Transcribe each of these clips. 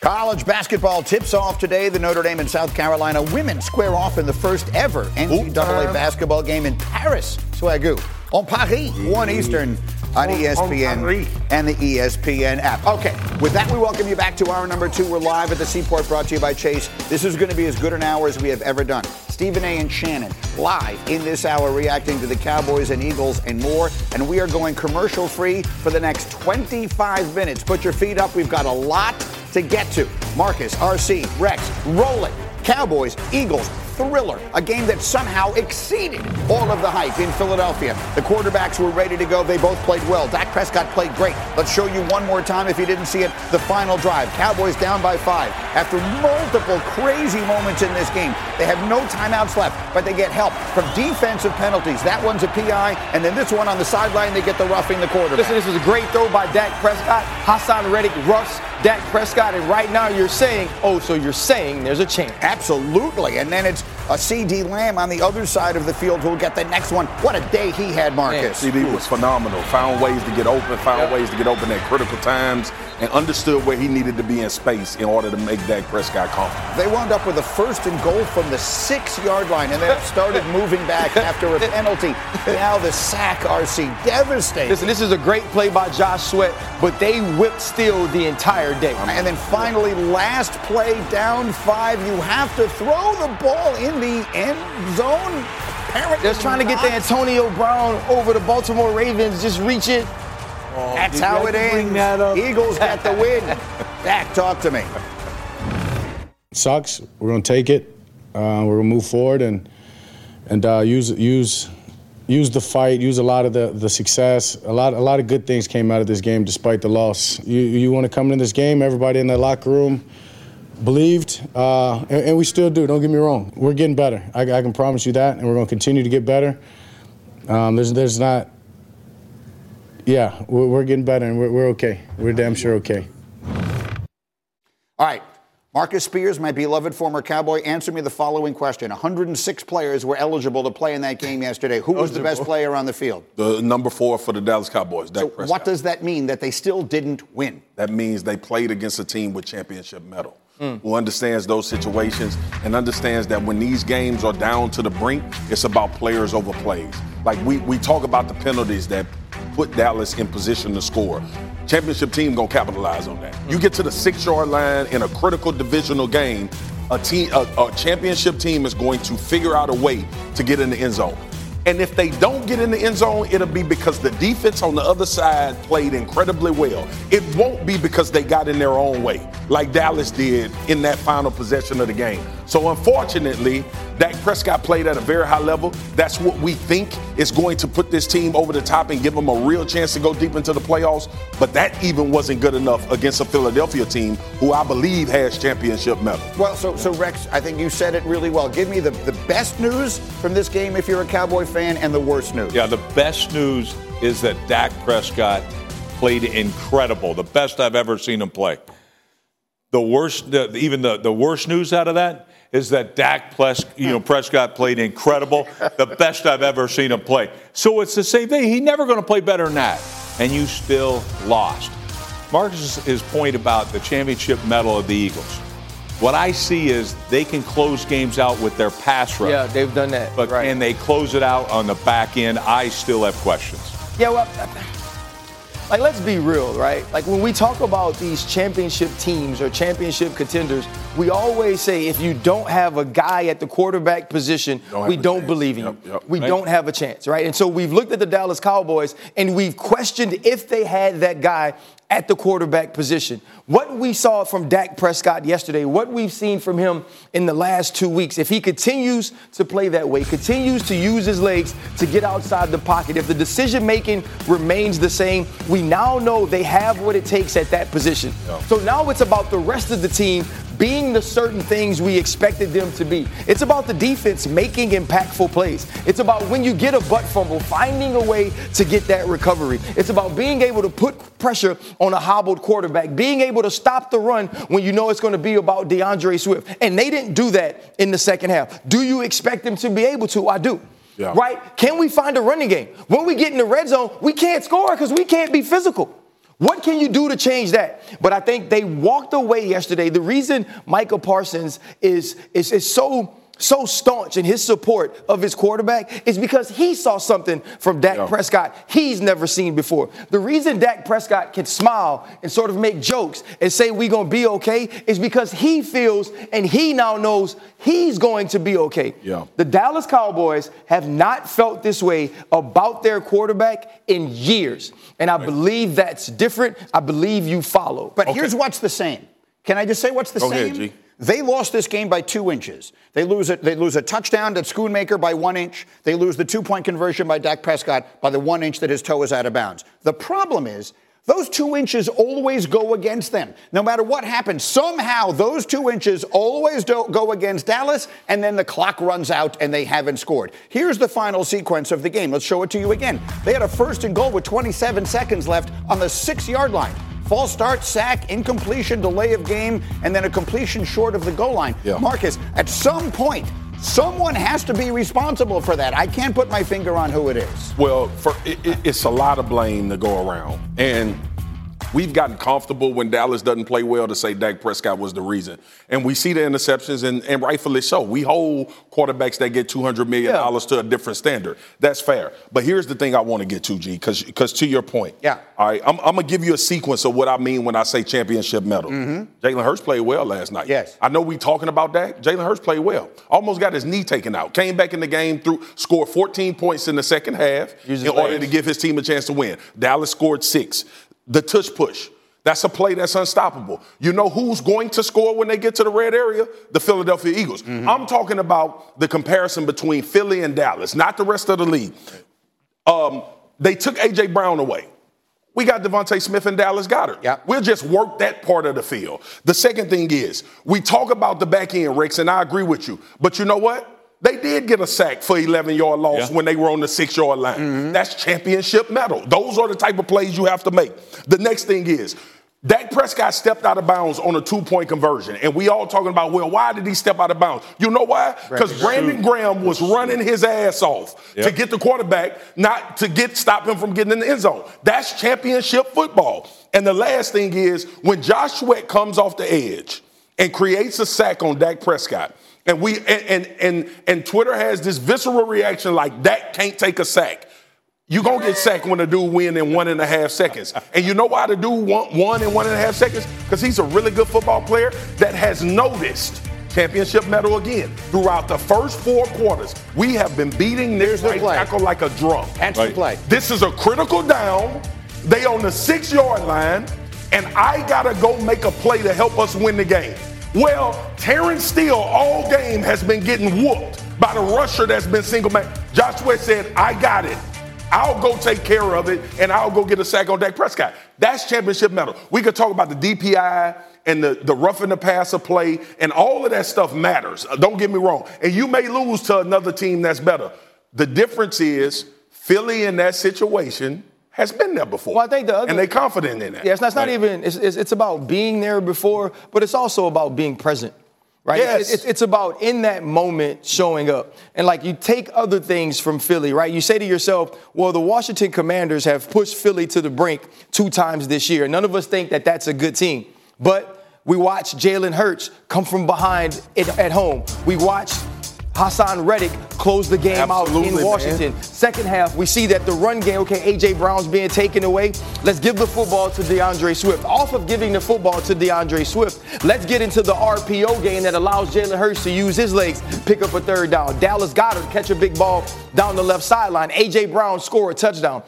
College basketball tips off today. The Notre Dame and South Carolina women square off in the first ever NCAA basketball game in Paris. Swagoo. On Paris, 1 Eastern on ESPN and the ESPN app. Okay, with that, we welcome you back to hour number 2. We're live at the Seaport, brought to you by Chase. This is going to be as good an hour as we have ever done. Stephen A. and Shannon live in this hour reacting to the Cowboys and Eagles and more. And we are going commercial-free for the next 25 minutes. Put your feet up. We've got a lot to get to. Marcus, RC, Rex, roll it. Cowboys, Eagles, thriller, a game that somehow exceeded all of the hype in Philadelphia. The quarterbacks were ready to go. They both played well. Dak Prescott played great. Let's show you one more time if you didn't see it. The final drive. Cowboys down by 5. After multiple crazy moments in this game, they have no timeouts left, but they get help from defensive penalties. That one's a PI, and then this one on the sideline, they get the roughing the quarterback. Listen, this was a great throw by Dak Prescott. Haason Reddick roughs Dak Prescott, and right now you're saying, oh, so you're saying there's a chance. Absolutely, and then it's a C.D. Lamb on the other side of the field who will get the next one. What a day he had, Marcus. C.D. was phenomenal. Found ways to get open, ways to get open at critical times, and understood where he needed to be in space in order to make Dak Prescott comfortable. They wound up with a 1st and goal from the 6-yard line, and they started moving back after a penalty. Now the sack, RC, devastating. Listen, this is a great play by Josh Sweat, but they whipped Steele the entire day. And then finally, last play, down 5. You have to throw the ball in the end zone. Apparently they're trying to get the Antonio Brown over the Baltimore Ravens. Just reach it. Oh, that's how it ends. Eagles got the win. Dak, talk to me. Sucks. We're gonna take it. We're gonna move forward and use the fight. Use a lot of the success. A lot of good things came out of this game despite the loss. You want to come into this game. Everybody in the locker room believed, and we still do. Don't get me wrong. We're getting better. I can promise you that, and we're going to continue to get better. We're getting better, and we're okay. We're damn sure okay. All right. Marcus Spears, my beloved former Cowboy, answer me the following question. 106 players were eligible to play in that game yesterday. Who was the best player on the field? The number 4 for the Dallas Cowboys, Dak Prescott. What does that mean, that they still didn't win? That means they played against a team with championship medal, who understands those situations and understands that when these games are down to the brink, it's about players over plays. Like we talk about the penalties that put Dallas in position to score. Championship team going to capitalize on that. You get to the 6-yard line in a critical divisional game, a championship team is going to figure out a way to get in the end zone. And if they don't get in the end zone, it'll be because the defense on the other side played incredibly well. It won't be because they got in their own way, like Dallas did in that final possession of the game. So, unfortunately, Dak Prescott played at a very high level. That's what we think is going to put this team over the top and give them a real chance to go deep into the playoffs. But that even wasn't good enough against a Philadelphia team who I believe has championship medal. Well, so Rex, I think you said it really well. Give me the best news from this game if you're a Cowboy fan and the worst news. Yeah, the best news is that Dak Prescott played incredible, the best I've ever seen him play. The worst, even the worst news out of that is that Dak Prescott played incredible, the best I've ever seen him play. So it's the same thing. He's never going to play better than that, and you still lost. Marcus's point about the championship medal of the Eagles. What I see is they can close games out with their pass rush. Yeah, they've done that. But can they close it out on the back end? I still have questions. Yeah, well, like, let's be real, right? Like, when we talk about these championship teams or championship contenders, we always say if you don't have a guy at the quarterback position, we don't believe in you. Yep. We don't have a chance, right? And so we've looked at the Dallas Cowboys, and we've questioned if they had that guy at the quarterback position. What we saw from Dak Prescott yesterday, what we've seen from him in the last 2 weeks, if he continues to play that way, continues to use his legs to get outside the pocket, if the decision-making remains the same, we now know they have what it takes at that position. Yeah. So now it's about the rest of the team being the certain things we expected them to be. It's about the defense making impactful plays. It's about when you get a butt fumble, finding a way to get that recovery. It's about being able to put pressure on a hobbled quarterback, being able to stop the run when you know it's going to be about DeAndre Swift. And they didn't do that in the second half. Do you expect them to be able to? I do. Yeah. Right? Can we find a running game? When we get in the red zone, we can't score because we can't be physical. What can you do to change that? But I think they walked away yesterday. The reason Michael Parsons is so staunch in his support of his quarterback is because he saw something from Dak Prescott he's never seen before. The reason Dak Prescott can smile and sort of make jokes and say we're going to be okay is because he feels and he now knows he's going to be okay. Yeah. The Dallas Cowboys have not felt this way about their quarterback in years. And I believe that's different. I believe you follow. But here's what's the same. Can I just say what's the same? Ahead, G. They lost this game by 2 inches. They lose a touchdown to Schoonmaker by 1 inch. They lose the two-point conversion by Dak Prescott by the 1 inch that his toe is out of bounds. The problem is those 2 inches always go against them. No matter what happens, somehow those 2 inches always go against Dallas, and then the clock runs out and they haven't scored. Here's the final sequence of the game. Let's show it to you again. They had a 1st and goal with 27 seconds left on the 6-yard line. False start, sack, incompletion, delay of game, and then a completion short of the goal line. Yeah. Marcus, at some point, someone has to be responsible for that. I can't put my finger on who it is. Well, it's a lot of blame to go around. And we've gotten comfortable when Dallas doesn't play well to say Dak Prescott was the reason. And we see the interceptions, and rightfully so. We hold quarterbacks that get $200 million to a different standard. That's fair. But here's the thing I want to get to, G, because to your point. Yeah. All right, I'm going to give you a sequence of what I mean when I say championship medal. Mm-hmm. Jalen Hurts played well last night. Yes. I know we talking about that. Jalen Hurts played well. Almost got his knee taken out. Came back in the game, scored 14 points in the second half in order to give his team a chance to win. Dallas scored 6. The tush push. That's a play that's unstoppable. You know who's going to score when they get to the red area? The Philadelphia Eagles. Mm-hmm. I'm talking about the comparison between Philly and Dallas, not the rest of the league. They took A.J. Brown away. We got Devontae Smith and Dallas Goedert. Yep. We'll just work that part of the field. The second thing is, we talk about the back end, Rex, and I agree with you. But you know what? They did get a sack for 11-yard loss when they were on the 6-yard line. Mm-hmm. That's championship medal. Those are the type of plays you have to make. The next thing is, Dak Prescott stepped out of bounds on a two-point conversion. And we all talking about, well, why did he step out of bounds? You know why? Because Brandon Graham was running his ass off to get the quarterback, not to stop him from getting in the end zone. That's championship football. And the last thing is, when Josh Sweat comes off the edge and creates a sack on Dak Prescott, and we Twitter has this visceral reaction like Dak can't take a sack. You're going to get sacked when the dude win in 1.5 seconds. And you know why the dude won in 1.5 seconds? Because he's a really good football player that has noticed championship medal again. Throughout the first 4 quarters, we have been beating this right tackle like a drum. That's the play. This is a critical down. They on the 6-yard line, and I got to go make a play to help us win the game. Well, Terrence Steele all game has been getting whooped by the rusher that's been single man. Josh Sweat said, I got it. I'll go take care of it, and I'll go get a sack on Dak Prescott. That's championship medal. We could talk about the DPI and the roughing the passer play, and all of that stuff matters. Don't get me wrong. And you may lose to another team that's better. The difference is Philly in that situation has been there before. Well, I think and they're confident in that. Yeah, it's about being there before, but it's also about being present. Right? Yes. It's about in that moment showing up. And, like, you take other things from Philly, right? You say to yourself, well, the Washington Commanders have pushed Philly to the brink 2 times this year. None of us think that that's a good team. But we watched Jalen Hurts come from behind at home. We watched Haason Reddick closed the game out in Washington. Man. Second half, we see that the run game, A.J. Brown's being taken away. Let's give the football to DeAndre Swift. Off of giving the football to DeAndre Swift, let's get into the RPO game that allows Jalen Hurts to use his legs, pick up a 3rd down. Dallas Goedert catch a big ball down the left sideline. A.J. Brown score a touchdown.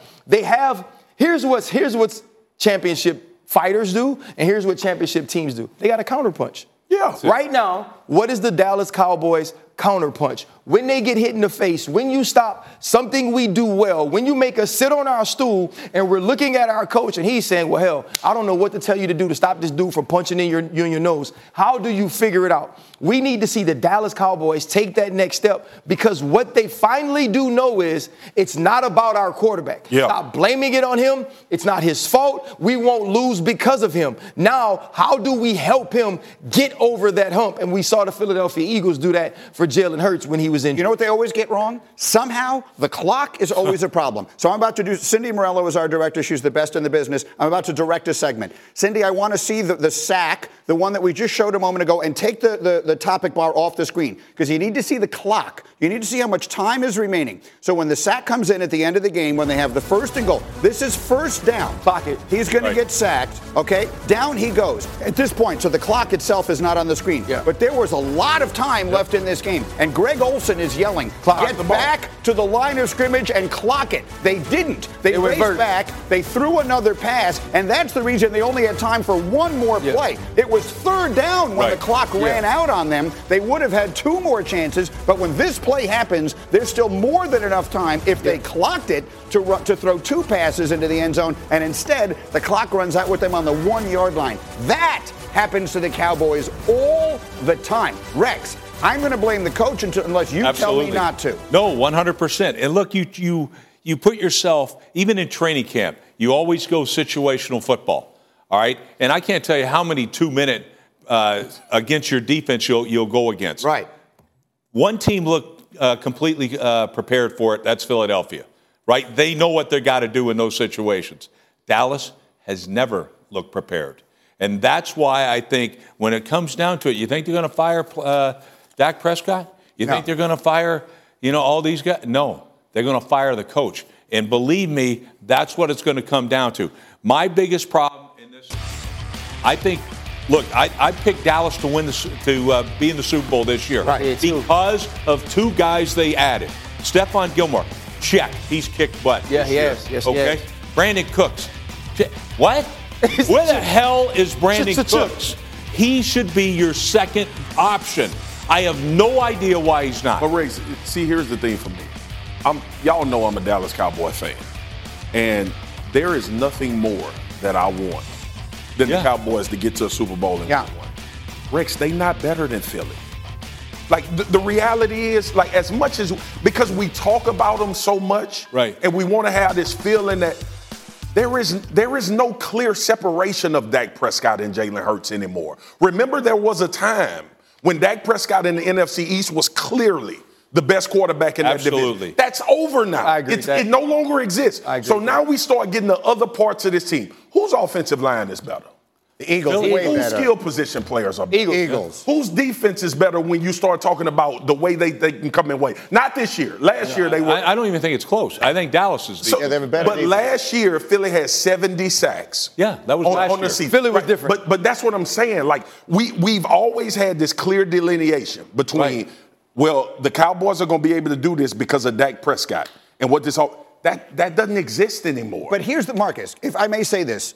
Here's what's championship fighters do, and here's what championship teams do. They got a counterpunch. Yeah. Right now, what is the Dallas Cowboys counterpunch? When they get hit in the face, when you stop something we do well, when you make us sit on our stool and we're looking at our coach and he's saying, well, hell, I don't know what to tell you to do to stop this dude from punching in your nose. How do you figure it out? We need to see the Dallas Cowboys take that next step, because what they finally do know is it's not about our quarterback. Yeah. Stop blaming it on him. It's not his fault. We won't lose because of him. Now, how do we help him get over that hump? And we saw the Philadelphia Eagles do that for Jalen Hurts when he was injured. You know what they always get wrong? Somehow the clock is always a problem. So I'm about to do, Cindy Morello is our director. She's the best in the business. I'm about to direct a segment. Cindy, I want to see the sack, the one that we just showed a moment ago, and take the topic bar off the screen, because you need to see the clock. You need to see how much time is remaining. So when the sack comes in at the end of the game, when they have the first and goal, this is first down. Pocket. He's going to get sacked. Okay? Down he goes. At this point, so the clock itself is not on the screen. Yeah. But there was a lot of time left in this game. And Greg Olson is yelling, get back to the line of scrimmage and clock it. They didn't. They raced back. They threw another pass. And that's the reason they only had time for one more play. It was third down when the clock ran out on them. They would have had two more chances. But when this play happens, there's still more than enough time, if they clocked it, to throw two passes into the end zone. And instead, the clock runs out with them on the 1 yard line. That happens to the Cowboys all the time. Rex, I'm going to blame the coach unless you tell me not to. No, 100%. And look, you put yourself, even in training camp, you always go situational football, all right? And I can't tell you how many 2-minute against your defense you'll go against. Right. One team looked completely prepared for it. That's Philadelphia, right? They know what they got to do in those situations. Dallas has never looked prepared. And that's why I think when it comes down to it, you think they're going to fire Dak Prescott? You think they're going to fire, all these guys? No, they're going to fire the coach. And believe me, that's what it's going to come down to. My biggest problem in this, I think, look, I picked Dallas to win to be in the Super Bowl this year because of two guys they added. Stephon Gilmore, check, he's kicked butt. Yeah, he has. Yes, okay, yes. Brandon Cooks, check. What? Where the hell is Brandon Cooks? He should be your second option. I have no idea why he's not. But, Rex, see, here's the thing for me. Y'all know I'm a Dallas Cowboy fan. And there is nothing more that I want than the Cowboys to get to a Super Bowl and win one. Rex, they not better than Philly. Like, the reality is, like, as much as – because we talk about them so much. Right. And we want to have this feeling that – There is no clear separation of Dak Prescott and Jalen Hurts anymore. Remember, there was a time when Dak Prescott in the NFC East was clearly the best quarterback in that division. That's over now. I agree. It no longer exists. So now we start getting the other parts of this team. Whose offensive line is better? The Eagles. Whose skill position players are better? Eagles. Whose defense is better when you start talking about the way they can come in way? Not this year. Last year they were. I don't even think it's close. I think Dallas is better. They have a better defense. But last year, Philly had 70 sacks. Yeah, that was last year. Philly was different. But that's what I'm saying. Like, we've always had this clear delineation between, well, the Cowboys are going to be able to do this because of Dak Prescott and what this whole – That doesn't exist anymore. But here's the, Marcus, if I may say this.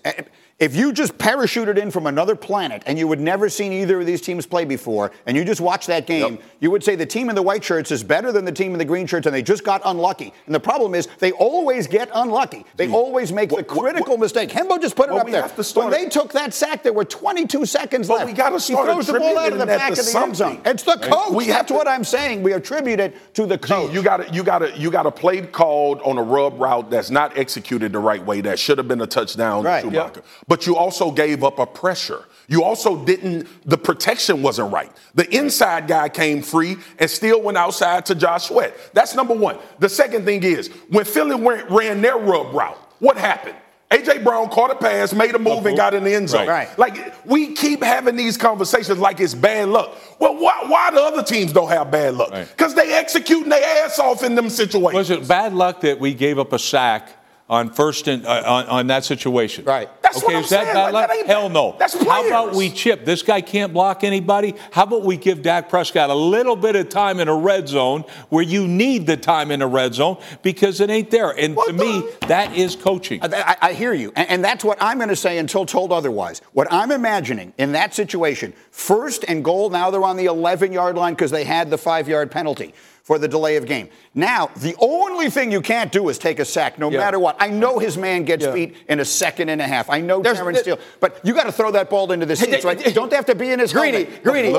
If you just parachuted in from another planet and you had never seen either of these teams play before and you just watched that game, you would say the team in the white shirts is better than the team in the green shirts and they just got unlucky. And the problem is they always get unlucky. They always make the critical mistake. Hembo just put it up there. When they took that sack, there were 22 seconds left. We got to start. He throws the ball out of the back of the end zone. It's the coach. That's what I'm saying. We attribute it to the coach. You got a play called on a route that's not executed the right way. That should have been a touchdown to Schumacher. Yep. But you also gave up a pressure. You also didn't – the protection wasn't right. The inside guy came free and still went outside to Josh Sweat. That's number one. The second thing is, when Philly ran their rub route, what happened? A.J. Brown caught a pass, made a move, and got in the end zone. Right. Like, we keep having these conversations like it's bad luck. Well, why the other teams don't have bad luck? Because they executing their ass off in them situations. Was it bad luck that we gave up a sack on on that situation. Right. That's okay, what I'm saying. Bad luck? That hell no. That's players. How about we chip? This guy can't block anybody. How about we give Dak Prescott a little bit of time in a red zone where you need the time in a red zone because it ain't there. And to me, that is coaching. I hear you. And that's what I'm going to say until told otherwise. What I'm imagining in that situation, first and goal, now they're on the 11-yard line because they had the 5-yard penalty for the delay of game. Now, the only thing you can't do is take a sack, no matter what. I know his man gets beat in a second and a half. I know Terrence Steele. But you got to throw that ball into the seats, right? Don't they have to be in his helmet? Greedy.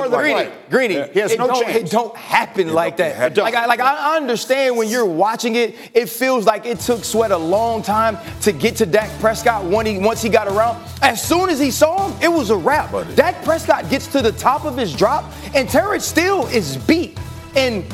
Yeah. He has no chance. It don't happen like that. I understand when you're watching it, it feels like it took Sweat a long time to get to Dak Prescott once he got around. As soon as he saw him, it was a wrap. Dak Prescott gets to the top of his drop, and Terrence Steele is beat. And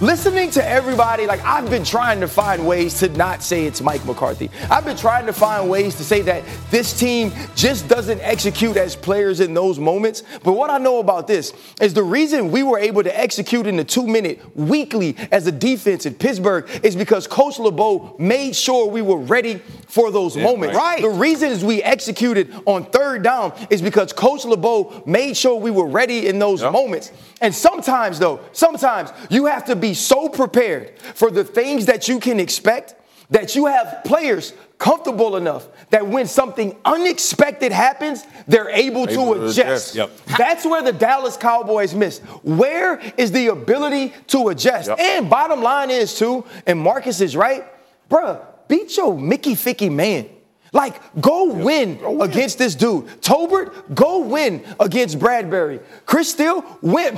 listening to everybody, like, I've been trying to find ways to not say it's Mike McCarthy. I've been trying to find ways to say that this team just doesn't execute as players in those moments. But what I know about this is the reason we were able to execute in the 2-minute weekly as a defense in Pittsburgh is because Coach LeBeau made sure we were ready for those moments. Right. The reasons we executed on third down is because Coach LeBeau made sure we were ready in those moments. And sometimes you have to be so prepared for the things that you can expect that you have players comfortable enough that when something unexpected happens, they're able to adjust. That's where the Dallas Cowboys missed. Where is the ability to adjust? And bottom line is, too, and Marcus is right, bruh, beat your Mickey-Ficky man. Like, go win against this dude. Tolbert, go win against Bradbury. Terrence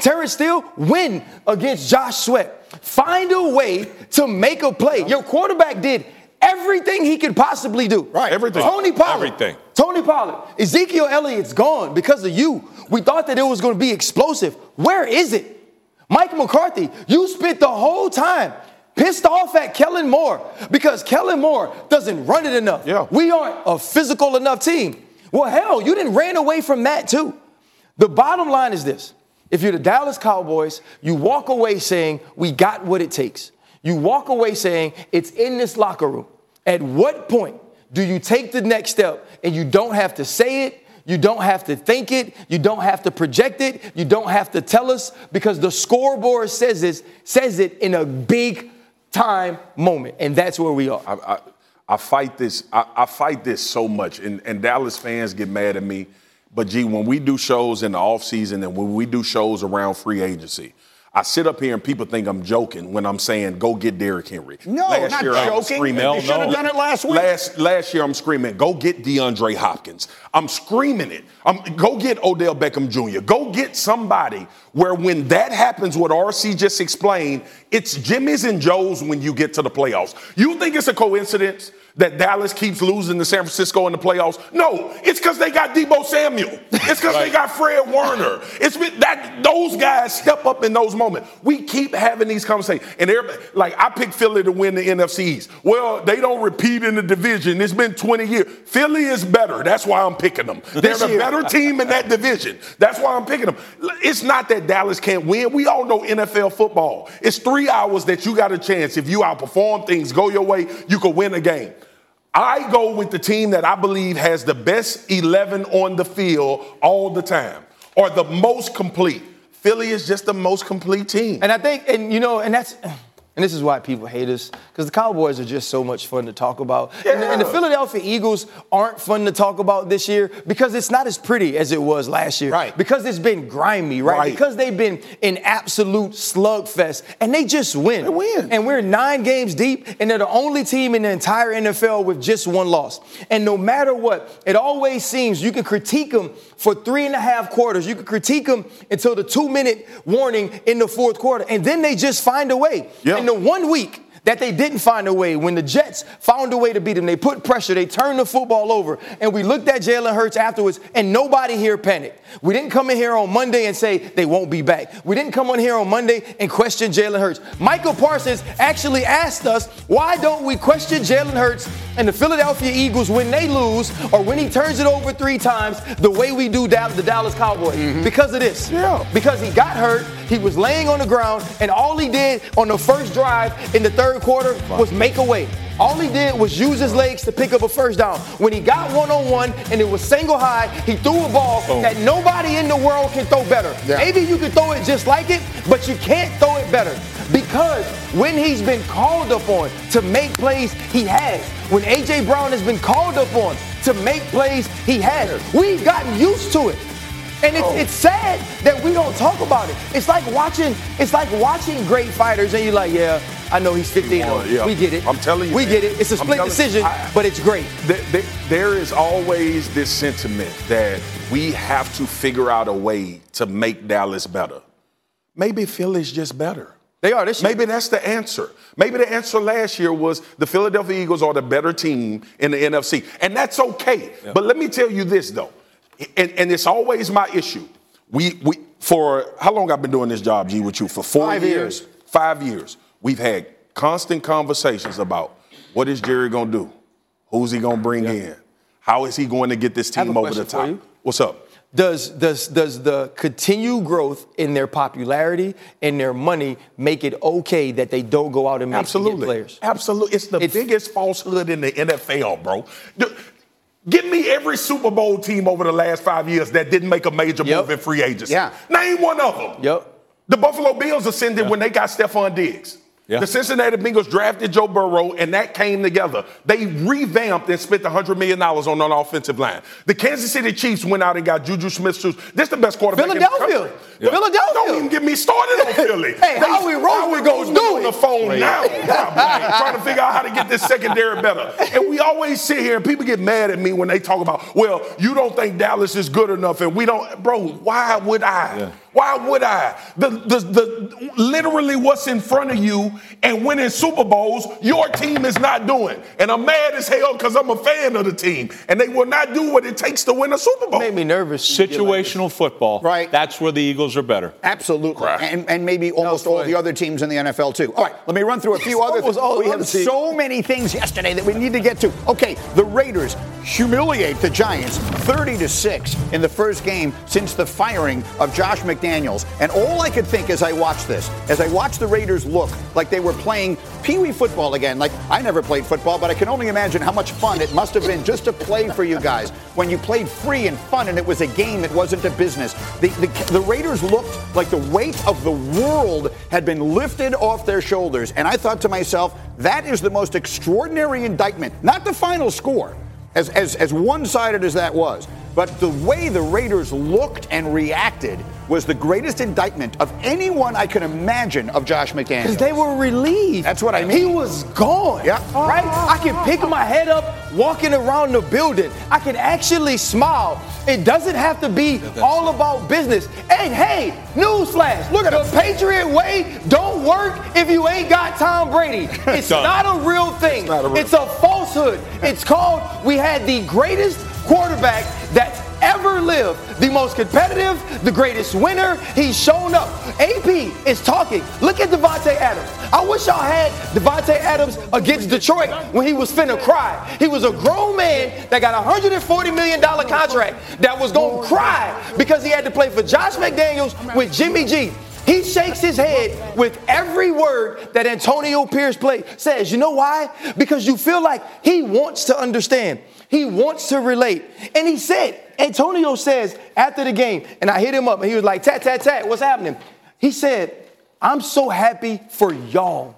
Steele, win against Josh Sweat. Find a way to make a play. Your quarterback did everything he could possibly do. Right, everything. Tony Pollard. Ezekiel Elliott's gone because of you. We thought that it was going to be explosive. Where is it? Mike McCarthy, you spent the whole time pissed off at Kellen Moore because Kellen Moore doesn't run it enough. Yeah. We aren't a physical enough team. Well, hell, you didn't ran away from that, too. The bottom line is this. If you're the Dallas Cowboys, you walk away saying, we got what it takes. You walk away saying, it's in this locker room. At what point do you take the next step and you don't have to say it? You don't have to think it. You don't have to project it. You don't have to tell us because the scoreboard says it in a big time moment, and that's where we are. I fight this. I fight this so much, and Dallas fans get mad at me. But gee, when we do shows in the offseason and when we do shows around free agency, I sit up here and people think I'm joking when I'm saying go get Derrick Henry. No, not joking. You should have done it last week. Last year I'm screaming, go get DeAndre Hopkins. I'm screaming it. Go get Odell Beckham Jr. Go get somebody where when that happens, what RC just explained, it's Jimmy's and Joe's when you get to the playoffs. You think it's a coincidence that Dallas keeps losing to San Francisco in the playoffs? No, it's because they got Debo Samuel. It's because they got Fred Warner. It's that those guys step up in those moments. We keep having these conversations. And I picked Philly to win the NFC East. Well, they don't repeat in the division. It's been 20 years. Philly is better. That's why I'm picking them. They're the better team in that division. That's why I'm picking them. It's not that Dallas can't win. We all know NFL football. It's 3 hours that you got a chance. If you outperform things, go your way, you could win a game. I go with the team that I believe has the best 11 on the field all the time, or the most complete. Philly is just the most complete team. And I think, and this is why people hate us, because the Cowboys are just so much fun to talk about. Yeah. And the Philadelphia Eagles aren't fun to talk about this year because it's not as pretty as it was last year. Right. Because it's been grimy, right? Because they've been in absolute slugfest, and they just win. They win. And we're 9 games deep, and they're the only team in the entire NFL with just one loss. And no matter what, it always seems you can critique them for 3.5 quarters. You can critique them until the 2-minute warning in the fourth quarter, and then they just find a way. Yep. And the 1 week that they didn't find a way, when the Jets found a way to beat them, they put pressure, they turned the football over, and we looked at Jalen Hurts afterwards, and nobody here panicked. We didn't come in here on Monday and say they won't be back. We didn't come in here on Monday and question Jalen Hurts. Michael Parsons actually asked us, why don't we question Jalen Hurts and the Philadelphia Eagles when they lose or when he turns it over 3 times the way we do the Dallas Cowboys? Mm-hmm. Because of this. Yeah. Because he got hurt, he was laying on the ground, and all he did on the first drive in the third third quarter was make a way. All he did was use his legs to pick up a first down. When he got one-on-one and it was single high, he threw a ball that nobody in the world can throw better. Yeah. Maybe you can throw it just like it, but you can't throw it better. Because when he's been called upon to make plays, he has. When A.J. Brown has been called upon to make plays, he has. We've gotten used to it. And it's sad that we don't talk about it. It's like watching great fighters and you're like, yeah, I know he's 15. We get it. I'm telling you. We get it. It's a split decision, but it's great. There is always this sentiment that we have to figure out a way to make Dallas better. Maybe Philly's just better. They are this year. Maybe that's the answer. Maybe the answer last year was the Philadelphia Eagles are the better team in the NFC. And that's okay. Yeah. But let me tell you this, though. And it's always my issue. We for how long I've been doing this job, G, with you? For 4 years. 5 years. We've had constant conversations about what is Jerry going to do? Who's he going to bring in? How is he going to get this team over the top? What's up? Does the continued growth in their popularity and their money make it okay that they don't go out and make players? Absolutely. It's biggest falsehood in the NFL, bro. Give me every Super Bowl team over the last 5 years that didn't make a major move in free agency. Yeah. Name one of them. Yep. The Buffalo Bills ascended when they got Stephon Diggs. Yeah. The Cincinnati Bengals drafted Joe Burrow, and that came together. They revamped and spent $100 million on an offensive line. The Kansas City Chiefs went out and got Juju Smith-Schuster. This is the best quarterback in the country. Yeah. Philadelphia. Don't even get me started on Philly. Hey, how we roll, we going to do it. On the phone now, trying to figure out how to get this secondary better. And we always sit here, and people get mad at me when they talk about, well, you don't think Dallas is good enough, and we don't. Bro, why would I? Yeah. Why would I? The literally what's in front of you and winning Super Bowls, your team is not doing. And I'm mad as hell because I'm a fan of the team. And they will not do what it takes to win a Super Bowl. It made me nervous. Situational football. Right. That's where the Eagles are better. Absolutely. Right. And maybe almost all the other teams in the NFL, too. All right, let me run through a few other things. We have so many things yesterday that we need to get to. Okay, the Raiders humiliate the Giants 30-6 in the first game since the firing of Josh McDaniels. And all I could think as I watched this, as I watched the Raiders look like they were playing Pee-wee football again, like I never played football, but I can only imagine how much fun it must have been just to play for you guys when you played free and fun and it was a game, it wasn't a business. The Raiders looked like the weight of the world had been lifted off their shoulders. And I thought to myself, that is the most extraordinary indictment, not the final score, as one-sided as that was. But the way the Raiders looked and reacted was the greatest indictment of anyone I can imagine of Josh McDaniels. Because they were relieved. That's what I mean. He was gone. Yeah. Right? I can pick my head up walking around the building. I can actually smile. It doesn't have to be all about business. And, hey, newsflash. Look at the Patriot way don't work if you ain't got Tom Brady. It's not a real thing. It's a falsehood. It's called we had the greatest quarterback that's ever lived, the most competitive, the greatest winner. He's shown up. AP is talking. Look at Devontae Adams. I wish y'all had Devontae Adams against Detroit when he was finna cry. He was a grown man that got a $140 million contract that was going to cry because he had to play for Josh McDaniels with Jimmy G. He shakes his head with every word that Antonio Pierce says. You know why? Because you feel like he wants to understand. He wants to relate. And he said, Antonio says after the game, and I hit him up, and he was like, tat, what's happening? He said, I'm so happy for y'all.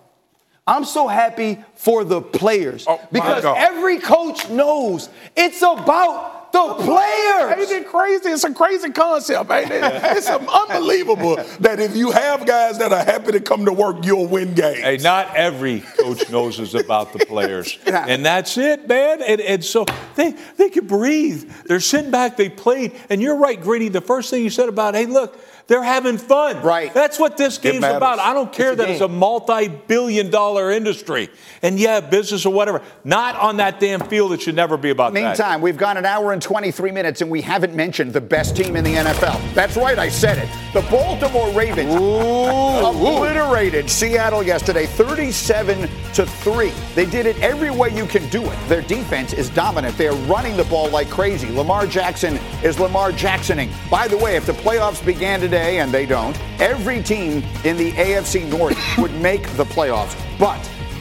I'm so happy for the players. Because every coach knows it's about the players. Ain't it crazy? It's a crazy concept, ain't it? It's unbelievable that if you have guys that are happy to come to work, you'll win games. Hey, not every coach knows it's about the players. And that's it, man. And so they can breathe. They're sitting back. They played. And you're right, Grady, the first thing you said about, hey, look, they're having fun. Right. That's what this game's about. I don't care that it's a multi-billion-dollar industry. And, yeah, business or whatever. Not on that damn field. It should never be about that. Meantime, we've got an hour and 23 minutes, and we haven't mentioned the best team in the NFL. That's right. I said it. The Baltimore Ravens obliterated Seattle yesterday, 37-3. They did it every way you can do it. Their defense is dominant. They are running the ball like crazy. Lamar Jackson is Lamar Jacksoning. By the way, if the playoffs began today, and they don't, every team in the AFC North would make the playoffs. But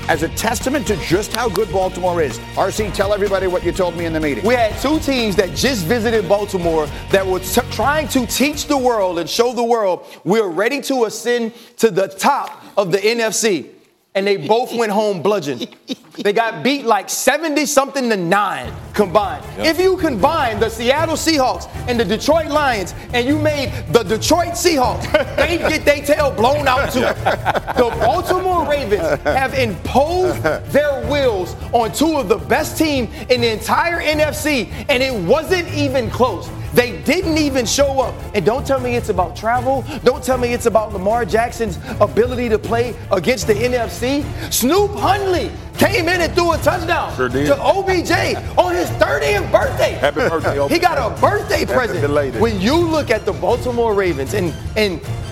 as a testament to just how good Baltimore is. RC, tell everybody what you told me in the meeting. We had two teams that just visited Baltimore that were trying to teach the world and show the world we're ready to ascend to the top of the NFC. And they both went home bludgeoned. They got beat like 70-something to 9 combined. Yep. If you combine the Seattle Seahawks and the Detroit Lions and you made the Detroit Seahawks, they get their tail blown out too. The Baltimore Ravens have imposed their wills on two of the best teams in the entire NFC, and it wasn't even close. They didn't even show up. And don't tell me it's about travel. Don't tell me it's about Lamar Jackson's ability to play against the NFC. Snoop Hundley came in and threw a touchdown to OBJ on his 30th birthday. Happy birthday, OBJ. He got a birthday present. When you look at the Baltimore Ravens and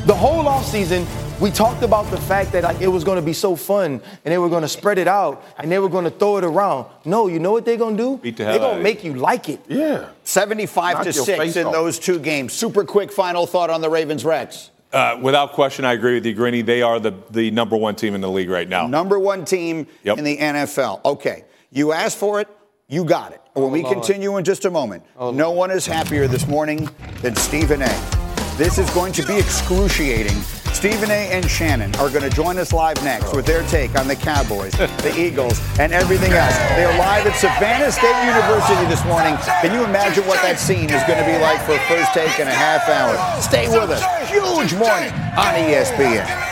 the whole offseason, we talked about the fact that like, it was going to be so fun and they were going to spread it out and they were going to throw it around. No, you know what they're going to do? They're going to make you like it. Yeah. 75-6 in those two games. Super quick final thought on the Ravens, Rex. Without question, I agree with you, Greeny. They are the number one team in the league right now. Number one team in the NFL. Okay. You asked for it. You got it. When we continue in just a moment, no one is happier this morning than Stephen A. This is going to be excruciating. Stephen A. and Shannon are going to join us live next with their take on the Cowboys, the Eagles, and everything else. They are live at Savannah State University this morning. Can you imagine what that scene is going to be like for First Take in a half hour? Stay with us. Huge morning on ESPN.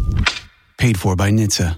Paid for by NHTSA.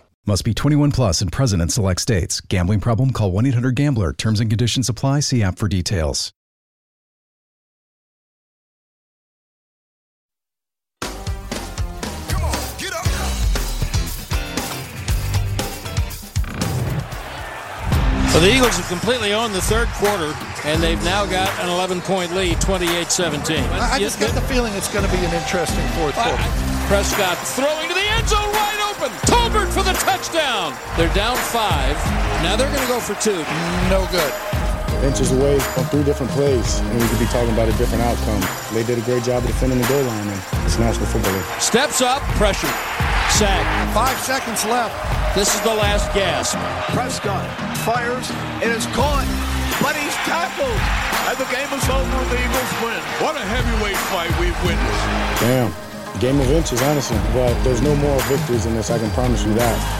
Must be 21 plus and present in select states. Gambling problem? Call 1-800-GAMBLER. Terms and conditions apply. See app for details. Come on, get up. So the Eagles have completely owned the third quarter, and they've now got an 11-point lead, 28-17. I just get the feeling it's going to be an interesting fourth quarter. Prescott throwing to the end zone, right open. Tolbert for the touchdown. They're down 5. Now they're going to go for 2. No good. inches away on three different plays, and we could be talking about a different outcome. They did a great job of defending the goal line, and it's National Football League. Steps up, pressure, sack. 5 seconds left. This is the last gasp. Prescott fires, and it's caught, but he's tackled, and the game is over, and the Eagles win. What a heavyweight fight we've witnessed. Damn, game of inches, honestly, but there's no more victories in this, I can promise you that.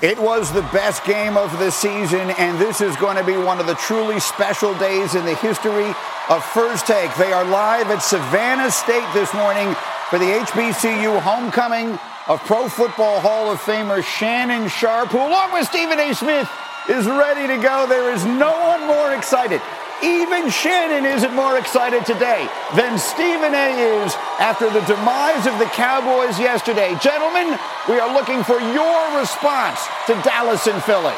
It was the best game of the season, and this is going to be one of the truly special days in the history of First Take. They are live at Savannah State this morning for the HBCU homecoming of Pro Football Hall of Famer Shannon Sharp, who along with Stephen A. Smith is ready to go. There is no one more excited. Even Shannon isn't more excited today than Stephen A. is after the demise of the Cowboys yesterday. Gentlemen, we are looking for your response to Dallas and Philly.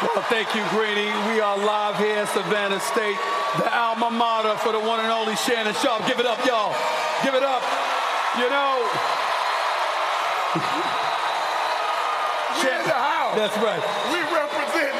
Well, thank you, Greeny. We are live here at Savannah State, the alma mater for the one and only Shannon Sharp. Give it up, y'all. Give it up. You know. We're in the house. That's right. We represent.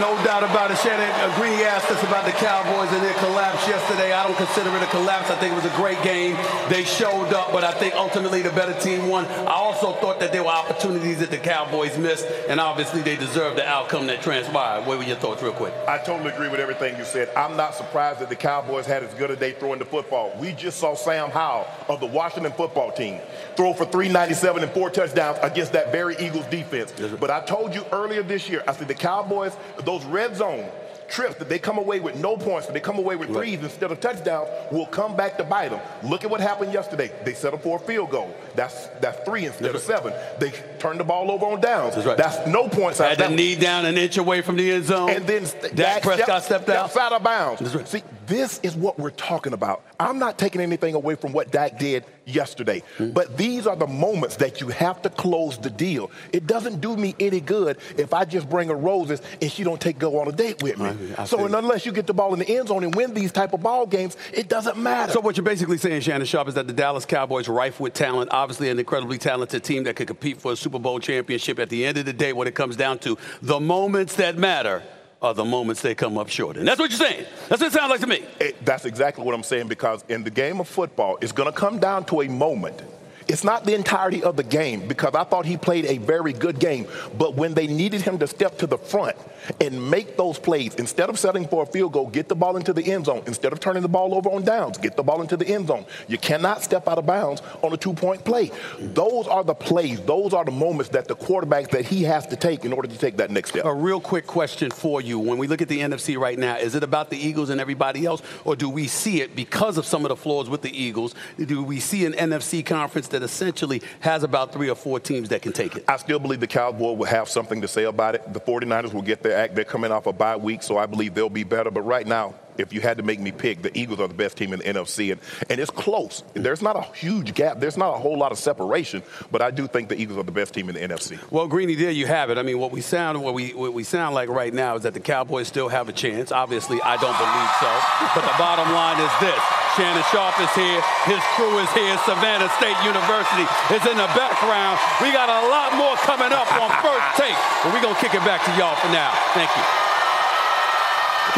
No doubt about it, Shannon. Greeny asked us about the Cowboys and their collapse yesterday. I don't consider it a collapse. I think it was a great game. They showed up, but I think ultimately the better team won. I also thought that there were opportunities that the Cowboys missed, and obviously they deserved the outcome that transpired. What were your thoughts real quick? I totally agree with everything you said. I'm not surprised that the Cowboys had as good a day throwing the football. We just saw Sam Howell of the Washington football team throw for 397 and 4 touchdowns against that very Eagles defense. But I told you earlier this year, I said the Cowboys, those red zone trips that they come away with no points, that they come away with threes instead of touchdowns, will come back to bite them. Look at what happened yesterday. They settled for a field goal. That's 3 instead of 7. They turned the ball over on downs. That's no points. Had the knee down an inch away from the end zone. And then Dak Prescott stepped out of bounds. See, this is what we're talking about. I'm not taking anything away from what Dak did yesterday, but these are the moments that you have to close the deal. It doesn't do me any good if I just bring her roses and she don't go on a date with me. So unless you get the ball in the end zone and win these type of ball games, it doesn't matter. So what you're basically saying, Shannon Sharp, is that the Dallas Cowboys are rife with talent, obviously an incredibly talented team that could compete for a Super Bowl championship. At the end of the day, what it comes down to, the moments that matter are the moments they come up short. And that's what you're saying. That's what it sounds like to me. That's exactly what I'm saying, because in the game of football, it's going to come down to a moment. It's not the entirety of the game, because I thought he played a very good game. But when they needed him to step to the front and make those plays, instead of settling for a field goal, get the ball into the end zone. Instead of turning the ball over on downs, get the ball into the end zone. You cannot step out of bounds on a two-point play. Those are the plays. Those are the moments that the quarterback that he has to take in order to take that next step. A real quick question for you. When we look at the NFC right now, is it about the Eagles and everybody else, or do we see it because of some of the flaws with the Eagles? Do we see an NFC conference that essentially has about 3 or 4 teams that can take it? I still believe the Cowboys will have something to say about it. The 49ers will get their act. They're coming off a bye week, so I believe they'll be better. But right now, if you had to make me pick, the Eagles are the best team in the NFC, and it's close. There's not a huge gap. There's not a whole lot of separation, but I do think the Eagles are the best team in the NFC. Well, Greeny, there you have it. I mean, what we sound like right now is that the Cowboys still have a chance. Obviously, I don't believe so. But the bottom line is this. Shannon Sharp is here. His crew is here. Savannah State University is in the background. We got a lot more coming up on First Take, but we're going to kick it back to y'all for now. Thank you.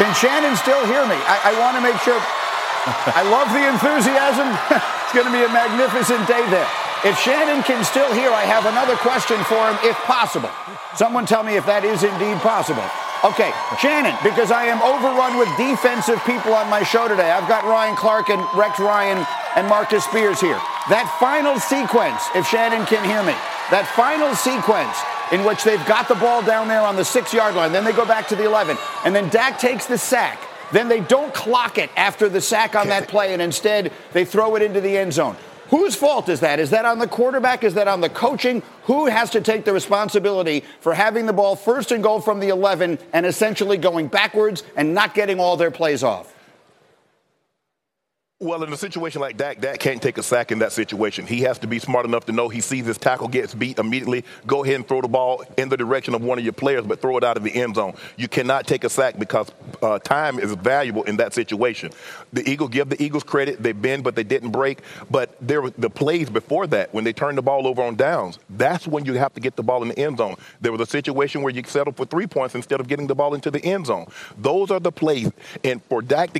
Can Shannon still hear me? I want to make sure. I love the enthusiasm. It's going to be a magnificent day there. If Shannon can still hear, I have another question for him, if possible. Someone tell me if that is indeed possible. Okay, Shannon, because I am overrun with defensive people on my show today. I've got Ryan Clark and Rex Ryan and Marcus Spears here. That final sequence, if Shannon can hear me, that final sequence in which they've got the ball down there on the 6-yard line. Then they go back to the 11. And then Dak takes the sack. Then they don't clock it after the sack on that play, and instead they throw it into the end zone. Whose fault is that? Is that on the quarterback? Is that on the coaching? Who has to take the responsibility for having the ball first and goal from the 11 and essentially going backwards and not getting all their plays off? Well, in a situation like Dak, Dak can't take a sack in that situation. He has to be smart enough to know he sees his tackle gets beat immediately. Go ahead and throw the ball in the direction of one of your players, but throw it out of the end zone. You cannot take a sack because time is valuable in that situation. The Eagles, give the Eagles credit. They bend, but they didn't break. But there were the plays before that, when they turned the ball over on downs, that's when you have to get the ball in the end zone. There was a situation where you settled for 3 points instead of getting the ball into the end zone. Those are the plays. And for Dak to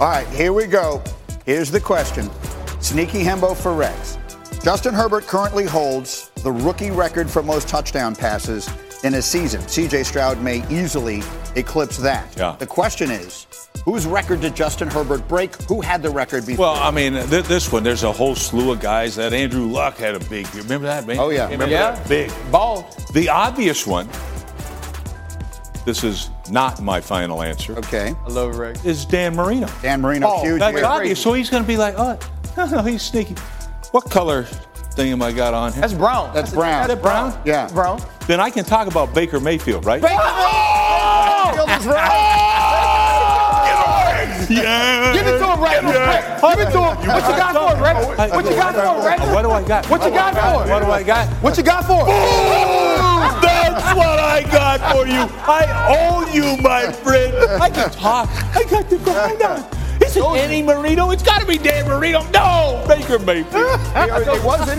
All right, here we go. Here's the question. Sneaky Hembo for Rex. Justin Herbert currently holds the rookie record for most touchdown passes in a season. C.J. Stroud may easily eclipse that. Yeah. The question is, whose record did Justin Herbert break? Who had the record before? Well, I mean, this one, there's a whole slew of guys. That Andrew Luck had a big. You remember that, man? Oh, yeah. Remember that? Big. Ball. The obvious one. This is not my final answer. Okay. I love Rex. Is Dan Marino. Dan Marino, huge. That's obvious. So he's going to be like, oh, no, he's sneaky. What color thing I got on here? That's brown. That's brown. That's brown? Yeah. Brown. Then I can talk about Baker Mayfield, right? Baker Mayfield! Yeah. Give it to him, Rex. Yeah. Give it to him. What you got for it, Rex? What you got for it, Rex? What do I got? What you got for it? What do I got? What you got for it? That's what I got for you. I owe you, my friend. I can talk. I got to go on. Is it Danny Marino? It's got to be Dan Marino. No, Baker Mayfield.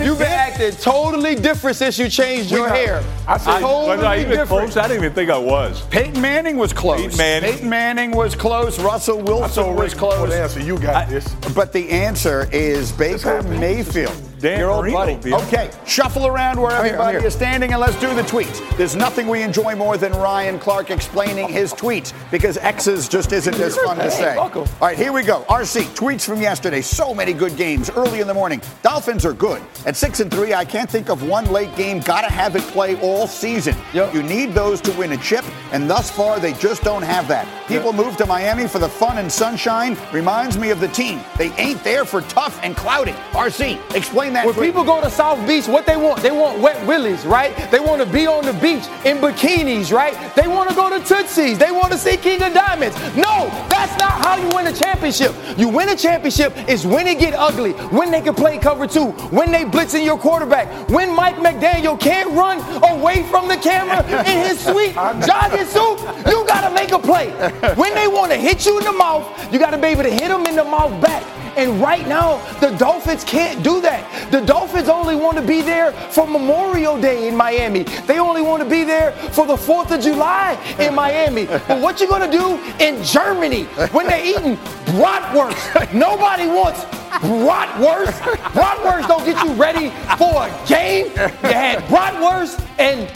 You've been acting totally different since you changed your hair. I said totally different. I didn't even think I was. Peyton Manning was close. Peyton Manning was close. Russell Wilson was close. Answer. You got this. But the answer is Baker Mayfield. Dan your old Marino, buddy. Okay, shuffle around where everybody is standing and let's do the tweets. There's nothing we enjoy more than Ryan Clark explaining his tweets because X's just isn't as fun to say. All right, here we go. RC, tweets from yesterday. So many good games early in the morning. Dolphins are good. At 6-3, I can't think of one late game. Gotta have it play all season. Yep. You need those to win a chip, and thus far they just don't have that. People move to Miami for the fun and sunshine. Reminds me of the team. They ain't there for tough and cloudy. RC, explain when people go to South Beach, what they want wet willies, right? They want to be on the beach in bikinis, right? They want to go to Tootsie's. They want to see King of Diamonds. No, that's not how you win a championship. You win a championship is when it get ugly, when they can play cover two, when they blitzing your quarterback, when Mike McDaniel can't run away from the camera in his sweet jogging suit. You got to make a play. When they want to hit you in the mouth, you got to be able to hit them in the mouth back. And right now, the Dolphins can't do that. The Dolphins only want to be there for Memorial Day in Miami. They only want to be there for the 4th of July in Miami. But what you going to do in Germany when they're eating bratwurst? Nobody wants bratwurst. Bratwurst don't get you ready for a game. You had bratwurst and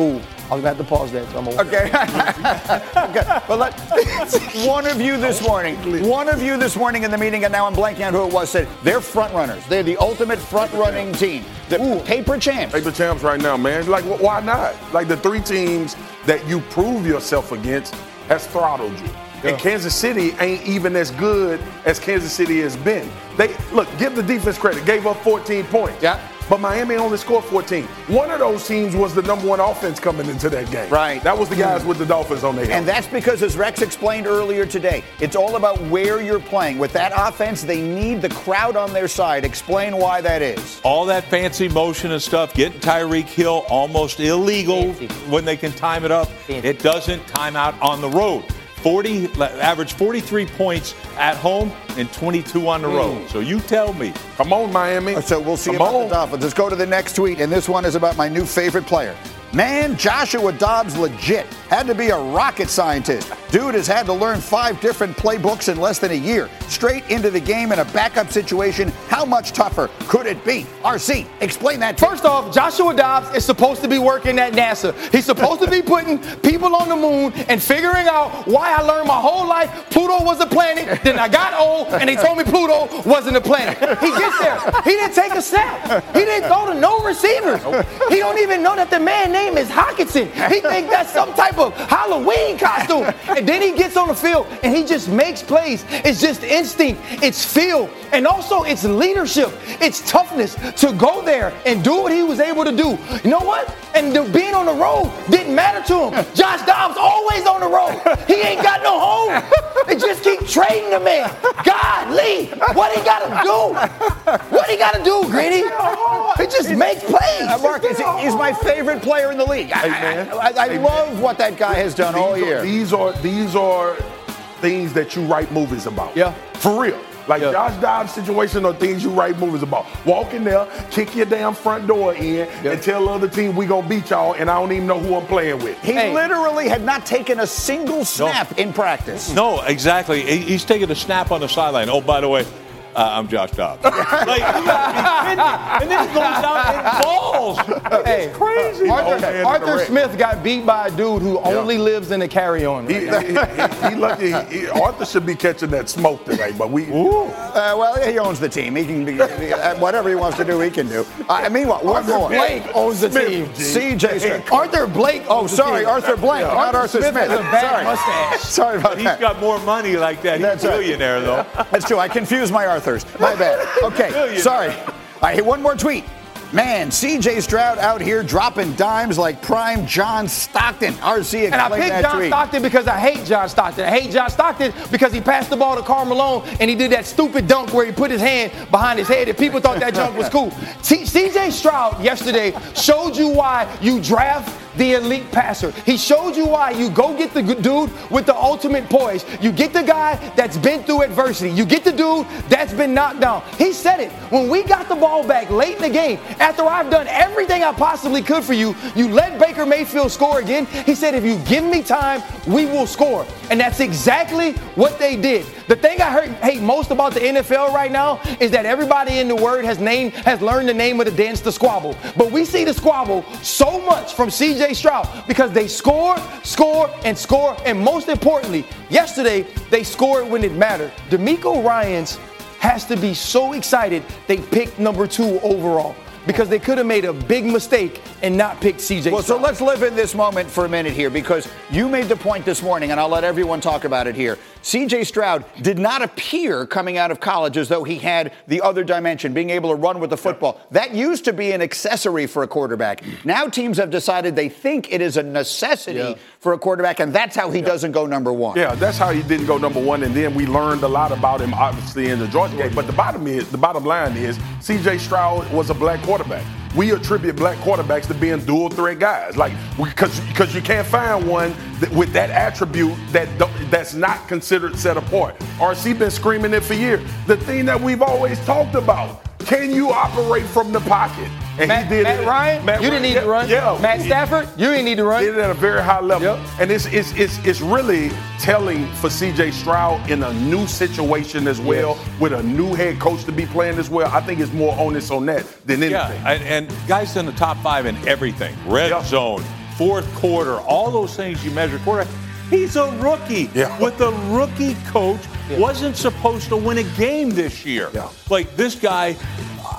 ooh. I'm going to have to pause that. Okay. But one of you this morning in the meeting, and now I'm blanking out who it was, said they're front runners. They're the ultimate front-running team. Paper champs. Paper champs right now, man. Like, why not? Like, the three teams that you prove yourself against has throttled you. Yeah. And Kansas City ain't even as good as Kansas City has been. They look, give the defense credit. Gave up 14 points. Yeah. But Miami only scored 14. One of those teams was the number one offense coming into that game. Right. That was the guys with the Dolphins on their head. And that's because, as Rex explained earlier today, it's all about where you're playing. With that offense, they need the crowd on their side. Explain why that is. All that fancy motion and stuff, getting Tyreek Hill almost illegal when they can time it up. It doesn't time out on the road. Average 43 points at home and 22 on the road. So you tell me. Come on, Miami. So we'll see about the Dolphins. Let's go to the next tweet, and this one is about my new favorite player. Man, Joshua Dobbs legit had to be a rocket scientist. Dude has had to learn 5 different playbooks in less than a year. Straight into the game in a backup situation. How much tougher could it be? RC, explain that to me. First off, Joshua Dobbs is supposed to be working at NASA. He's supposed to be putting people on the moon and figuring out why I learned my whole life Pluto was a planet. Then I got old and they told me Pluto wasn't a planet. He gets there. He didn't take a snap. He didn't throw to no receivers. He don't even know that the man named is Hawkinson. He thinks that's some type of Halloween costume. And then he gets on the field and he just makes plays. It's just instinct. It's feel. And also it's leadership. It's toughness to go there and do what he was able to do. You know what? And being on the road didn't matter to him. Josh Dobbs always on the road. He ain't got no home. They just keep trading the man. God, Lee, what he got to do? What he got to do, Greedy? He just makes plays. Marcus, he's my favorite player in the league. I love what that guy has done all year. These are things that you write movies about. Yeah. For real. Like Josh Dobbs' situation are things you write movies about. Walk in there, kick your damn front door in, and tell the other team we gonna beat y'all, and I don't even know who I'm playing with. He literally had not taken a single snap in practice. No, exactly. He's taking a snap on the sideline. Oh, by the way, I'm Josh Dobbs. Like, you gotta be kidding me. And then he goes out and balls. It's crazy. Arthur Smith got beat by a dude who only lives in a carry-on. He lucky. Arthur should be catching that smoke today, but we. Well, he owns the team. He can be whatever he wants to do. He can do. Meanwhile, one more. Blake owns the team. C.J. Stroud. Arthur Blake. Oh, sorry, Arthur Blake. Not Arthur Smith. Is a bad mustache. Sorry about that. He's got more money like that. He's a billionaire, though. That's true. I confused my Arthurs. My bad. Okay, sorry. I hit one more tweet. Man, C.J. Stroud out here dropping dimes like prime John Stockton. RC, and I picked John Stockton because I hate John Stockton. I hate John Stockton because he passed the ball to Karl Malone and he did that stupid dunk where he put his hand behind his head and people thought that jump was cool. C.J. Stroud yesterday showed you why you draft the elite passer. He showed you why you go get the dude with the ultimate poise. You get the guy that's been through adversity. You get the dude that's been knocked down. He said it. When we got the ball back late in the game, after I've done everything I possibly could for you, you let Baker Mayfield score again. He said, if you give me time, we will score. And that's exactly what they did. The thing I hate most about the NFL right now is that everybody in the word has learned the name of the dance, the squabble. But we see the squabble so much from CJ Stroud because they score, and most importantly, yesterday they scored when it mattered. DeMeco Ryans has to be so excited they picked number 2 overall because they could have made a big mistake and not picked C.J. Well, Stroud. So let's live in this moment for a minute here because you made the point this morning, and I'll let everyone talk about it here. C.J. Stroud did not appear coming out of college as though he had the other dimension, being able to run with the football. That used to be an accessory for a quarterback. Now teams have decided they think it is a necessity for a quarterback, and that's how he doesn't go number 1. Yeah, that's how he didn't go number 1, and then we learned a lot about him, obviously, in the Georgia game. But the bottom line is C.J. Stroud was a black quarterback. We attribute black quarterbacks to being dual threat guys, like because you can't find one with that attribute that's not considered set apart. RC been screaming it for years. The thing that we've always talked about: can you operate from the pocket? And Matt Ryan, you didn't need to run. Yeah. Matt Stafford, you didn't need to run. Did it at a very high level, and it's really telling for C.J. Stroud in a new situation as well, with a new head coach to be playing as well. I think it's more onus on that than anything. Yeah, and guys in the top 5 in everything, red zone, fourth quarter, all those things you measure quarterback. He's a rookie with a rookie coach. Wasn't supposed to win a game this year. Yeah. Like this guy.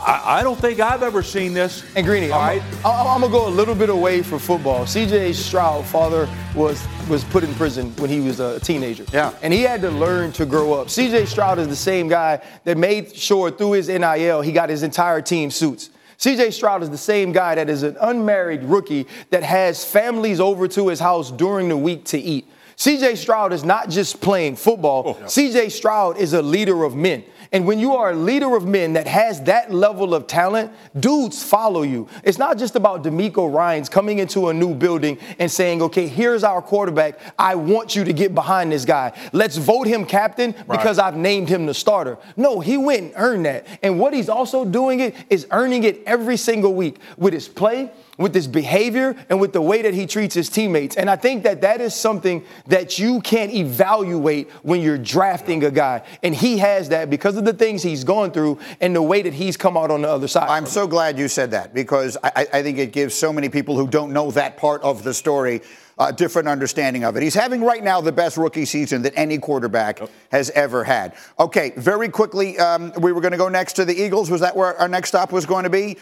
I don't think I've ever seen this. And Greeny, I'm going to go a little bit away from football. C.J. Stroud, father, was put in prison when he was a teenager. Yeah. And he had to learn to grow up. C.J. Stroud is the same guy that made sure through his NIL he got his entire team suits. C.J. Stroud is the same guy that is an unmarried rookie that has families over to his house during the week to eat. C.J. Stroud is not just playing football. C.J. Stroud is a leader of men. And when you are a leader of men that has that level of talent, dudes follow you. It's not just about DeMeco Ryans coming into a new building and saying, okay, here's our quarterback. I want you to get behind this guy. Let's vote him captain because I've named him the starter. No, he went and earned that. And what he's also doing it is earning it every single week with his play, with his behavior, and with the way that he treats his teammates. And I think that is something that you can't evaluate when you're drafting a guy. And he has that because of the things he's gone through and the way that he's come out on the other side. I'm so glad you said that because I think it gives so many people who don't know that part of the story a different understanding of it. He's having right now the best rookie season that any quarterback has ever had. Okay, very quickly, we were going to go next to the Eagles. Was that where our next stop was going to be?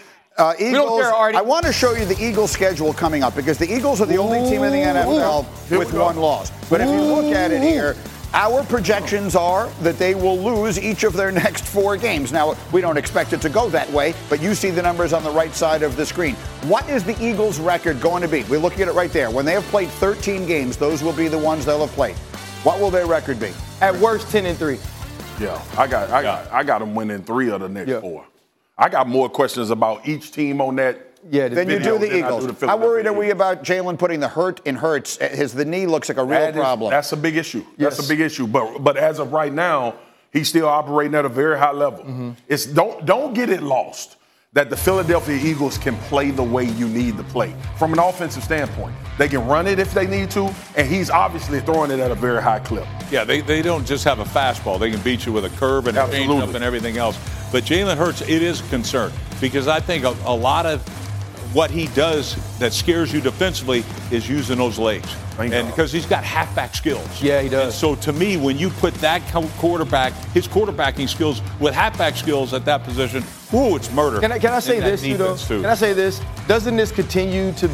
Eagles, I want to show you the Eagles' schedule coming up because the Eagles are the only team in the NFL with one loss. But if you look at it here, our projections are that they will lose each of their next 4 games. Now, we don't expect it to go that way, but you see the numbers on the right side of the screen. What is the Eagles' record going to be? We're looking at it right there. When they have played 13 games, those will be the ones they'll have played. What will their record be? At worst, 10-3. Yeah, I got them winning 3 of the next 4. I got more questions about each team on that. Yeah, then you do the Eagles. How worried are we about Jalen putting the hurt in Hurts? The knee looks like a real problem. That's a big issue. Yes. That's a big issue. But as of right now, he's still operating at a very high level. Don't get it lost. that the Philadelphia Eagles can play the way you need to play from an offensive standpoint. They can run it if they need to, and he's obviously throwing it at a very high clip. Yeah, they don't just have a fastball. They can beat you with a curve and a change-up and everything else. But Jalen Hurts, it is a concern because I think a lot of what he does that scares you defensively is using those legs. And because he's got halfback skills. Yeah, he does. And so, to me, when you put that quarterback, his quarterbacking skills with halfback skills at that position, ooh, it's murder. Can I say this, Can I say this? Doesn't this continue to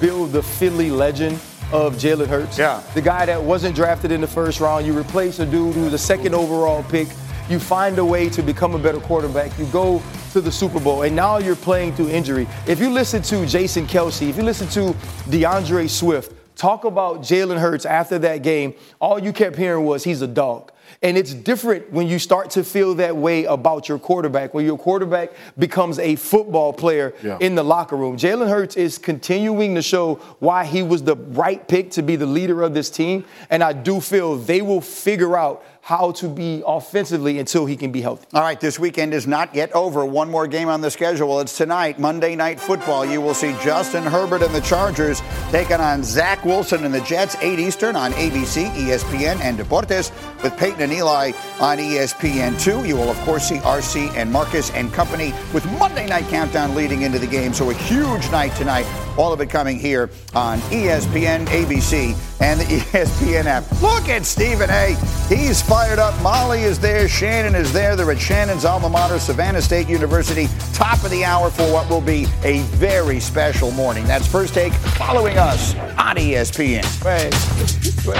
build the Philly legend of Jalen Hurts? Yeah. The guy that wasn't drafted in the first round. You replace a dude who was the second overall pick. You find a way to become a better quarterback. You go to the Super Bowl, and now you're playing through injury. If you listen to Jason Kelce, if you listen to DeAndre Swift, talk about Jalen Hurts after that game, all you kept hearing was he's a dog. And it's different when you start to feel that way about your quarterback, when your quarterback becomes a football player in the locker room. Jalen Hurts is continuing to show why he was the right pick to be the leader of this team, and I do feel they will figure out how to be offensively until he can be healthy. All right, this weekend is not yet over. One more game on the schedule. It's tonight, Monday Night Football. You will see Justin Herbert and the Chargers taking on Zach Wilson and the Jets, 8 Eastern on ABC, ESPN, and Deportes with Peyton and Eli on ESPN2. You will, of course, see RC and Marcus and company with Monday Night Countdown leading into the game. So a huge night tonight. All of it coming here on ESPN, ABC, and the ESPN app. Look at Stephen A. He's fired up. Molly is there. Shannon is there. They're at Shannon's alma mater, Savannah State University. Top of the hour for what will be a very special morning. That's First Take following us on ESPN. Wait.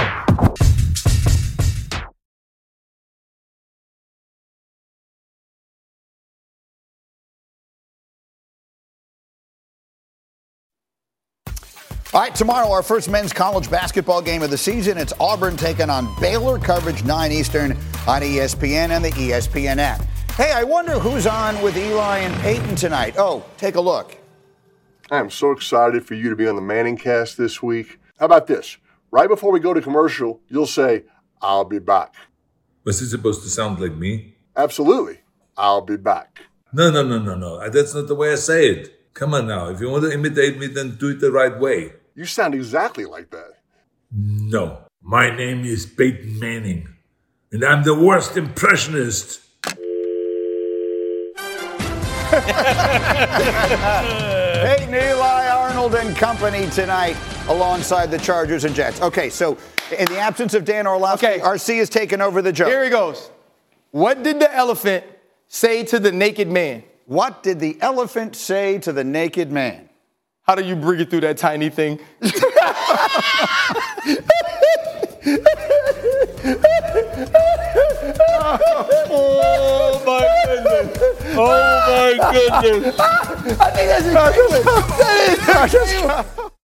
All right, tomorrow, our first men's college basketball game of the season. It's Auburn taking on Baylor, coverage 9 Eastern on ESPN and the ESPN app. Hey, I wonder who's on with Eli and Peyton tonight. Oh, take a look. I am so excited for you to be on the Manning Cast this week. How about this? Right before we go to commercial, you'll say, I'll be back. Was it supposed to sound like me? Absolutely. I'll be back. No. That's not the way I say it. Come on now. If you want to imitate me, then do it the right way. You sound exactly like that. No. My name is Peyton Manning, and I'm the worst impressionist. Peyton, Eli, Arnold, and company tonight alongside the Chargers and Jets. Okay, so in the absence of Dan Orlovsky, RC has taken over the joke. Here he goes. What did the elephant say to the naked man? What did the elephant say to the naked man? How do you bring it through that tiny thing? Oh, my goodness. I think that's incredible. That is incredible.